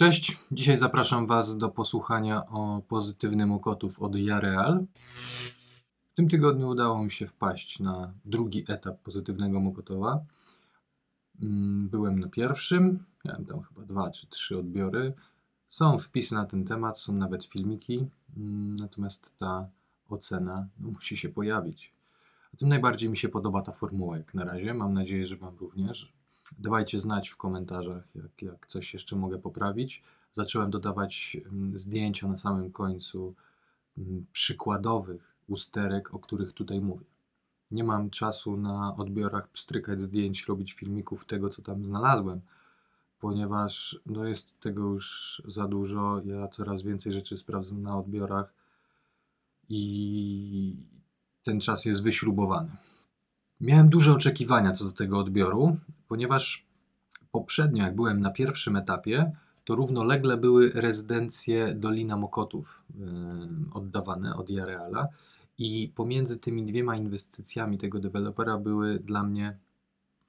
Cześć, dzisiaj zapraszam Was do posłuchania o pozytywnym Mokotów od Yareal. W tym tygodniu udało mi się wpaść na drugi etap pozytywnego Mokotowa. Byłem na pierwszym, miałem tam chyba 2 czy 3 odbiory. Są wpisy na ten temat, są nawet filmiki, natomiast ta ocena musi się pojawić. A tym najbardziej mi się podoba ta formuła jak na razie, mam nadzieję, że Wam również. Dawajcie znać w komentarzach, jak coś jeszcze mogę poprawić. Zacząłem dodawać zdjęcia na samym końcu przykładowych usterek, o których tutaj mówię. Nie mam czasu na odbiorach pstrykać zdjęć, robić filmików tego, co tam znalazłem, ponieważ jest tego już za dużo. Ja coraz więcej rzeczy sprawdzam na odbiorach i ten czas jest wyśrubowany. Miałem duże oczekiwania co do tego odbioru, ponieważ poprzednio, jak byłem na pierwszym etapie, to równolegle były rezydencje Dolina Mokotów oddawane od Yareala i pomiędzy tymi 2 inwestycjami tego dewelopera były dla mnie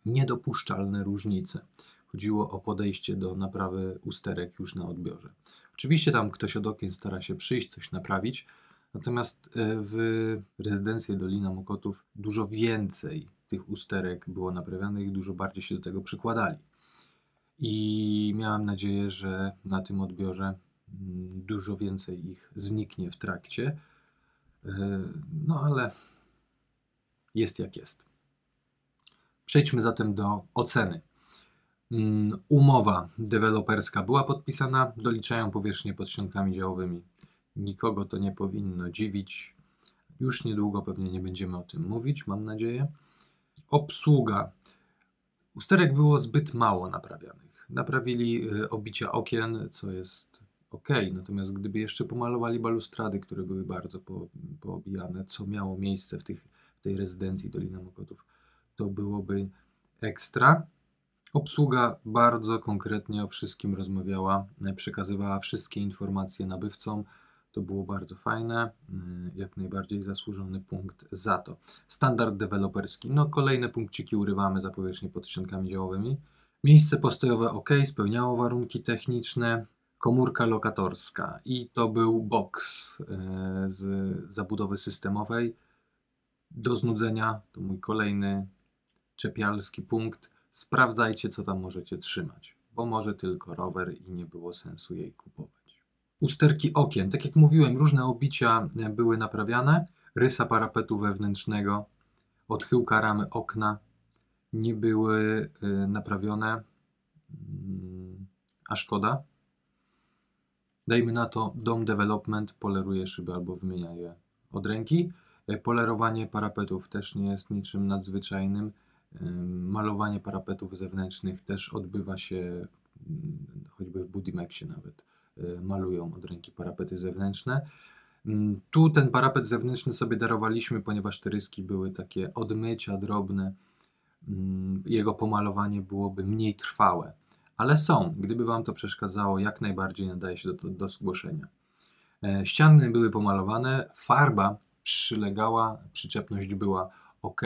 niedopuszczalne różnice. Chodziło o podejście do naprawy usterek już na odbiorze. Oczywiście tam ktoś od okien stara się przyjść, coś naprawić, natomiast w rezydencji Dolina Mokotów dużo więcej tych usterek było naprawianych, dużo bardziej się do tego przykładali. I miałem nadzieję, że na tym odbiorze dużo więcej ich zniknie w trakcie. No ale jest jak jest. Przejdźmy zatem do oceny. Umowa deweloperska była podpisana, doliczają powierzchnię pod ściankami działowymi. Nikogo to nie powinno dziwić. Już niedługo pewnie nie będziemy o tym mówić, mam nadzieję. Obsługa. Usterek było zbyt mało naprawianych. Naprawili obicia okien, co jest ok, natomiast gdyby jeszcze pomalowali balustrady, które były bardzo poobijane, co miało miejsce w tej rezydencji Dolina Mokotów, to byłoby ekstra. Obsługa bardzo konkretnie o wszystkim rozmawiała, przekazywała wszystkie informacje nabywcom. To było bardzo fajne, jak najbardziej zasłużony punkt za to. Standard deweloperski. Kolejne punkciki urywamy za powierzchnię pod ściankami działowymi. Miejsce postojowe ok, spełniało warunki techniczne. Komórka lokatorska i to był boks z zabudowy systemowej. Do znudzenia, to mój kolejny czepialski punkt. Sprawdzajcie, co tam możecie trzymać, bo może tylko rower i nie było sensu jej kupować. Usterki okien, tak jak mówiłem, różne obicia były naprawiane, rysa parapetu wewnętrznego, odchyłka ramy okna nie były naprawione, a szkoda. Dajmy na to, Dome Development poleruje szyby albo wymienia je od ręki. Polerowanie parapetów też nie jest niczym nadzwyczajnym. Malowanie parapetów zewnętrznych też odbywa się, choćby w Budimexie nawet. Malują od ręki parapety zewnętrzne. Tu ten parapet zewnętrzny sobie darowaliśmy, ponieważ te ryski były takie odmycia drobne. Jego pomalowanie byłoby mniej trwałe. Ale są. Gdyby Wam to przeszkadzało, jak najbardziej nadaje się do zgłoszenia. Ściany były pomalowane, farba przylegała, przyczepność była ok.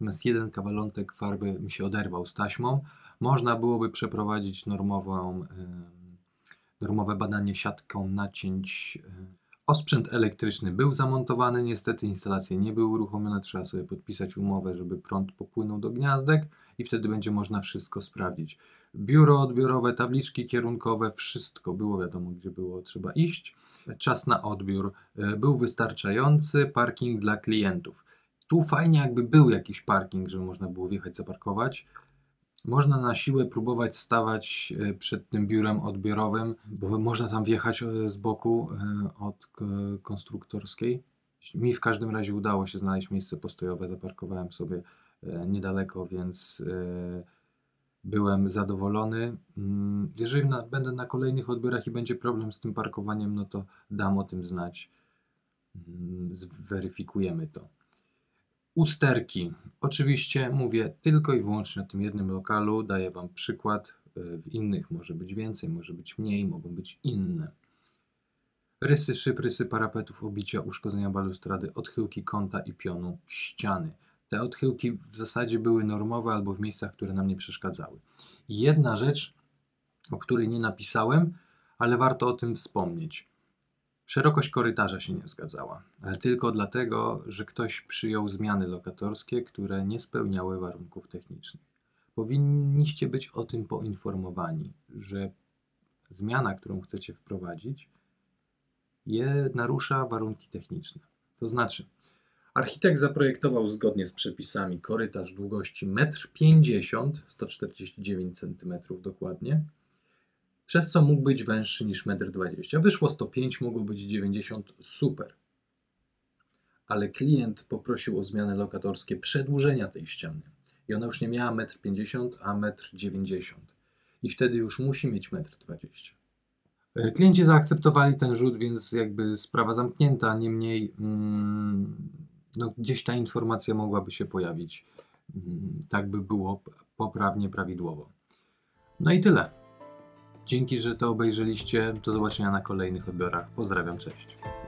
Natomiast jeden kawalątek farby mi się oderwał z taśmą. Można byłoby przeprowadzić normowe badanie siatką nacięć. Osprzęt elektryczny był zamontowany, niestety instalacje nie były uruchomione, trzeba sobie podpisać umowę, żeby prąd popłynął do gniazdek i wtedy będzie można wszystko sprawdzić. Biuro odbiorowe, tabliczki kierunkowe, wszystko było wiadomo, gdzie było trzeba iść. Czas na odbiór był wystarczający, parking dla klientów. Tu fajnie jakby był jakiś parking, żeby można było wjechać, zaparkować. Można na siłę próbować stawać przed tym biurem odbiorowym, bo można tam wjechać z boku od konstruktorskiej. Mi w każdym razie udało się znaleźć miejsce postojowe, zaparkowałem sobie niedaleko, więc byłem zadowolony. Jeżeli będę na kolejnych odbiorach i będzie problem z tym parkowaniem, to dam o tym znać, zweryfikujemy to. Usterki. Oczywiście mówię tylko i wyłącznie o tym jednym lokalu, daję Wam przykład, w innych może być więcej, może być mniej, mogą być inne. Rysy szyb, rysy parapetów, obicia, uszkodzenia balustrady, odchyłki kąta i pionu ściany. Te odchyłki w zasadzie były normowe albo w miejscach, które nam nie przeszkadzały. Jedna rzecz, o której nie napisałem, ale warto o tym wspomnieć. Szerokość korytarza się nie zgadzała, ale tylko dlatego, że ktoś przyjął zmiany lokatorskie, które nie spełniały warunków technicznych. Powinniście być o tym poinformowani, że zmiana, którą chcecie wprowadzić, narusza warunki techniczne. To znaczy, architekt zaprojektował zgodnie z przepisami korytarz długości 1,50 m, 149 cm dokładnie, przez co mógł być węższy niż 1,20 m. Wyszło 105, mogło być 90, super. Ale klient poprosił o zmiany lokatorskie przedłużenia tej ściany i ona już nie miała 1,50 m, a 1,90 m. I wtedy już musi mieć 1,20 m. Klienci zaakceptowali ten rzut, więc jakby sprawa zamknięta, niemniej gdzieś ta informacja mogłaby się pojawić. Tak by było poprawnie, prawidłowo. No i tyle. Dzięki, że to obejrzeliście. Do zobaczenia na kolejnych odbiorach. Pozdrawiam, cześć.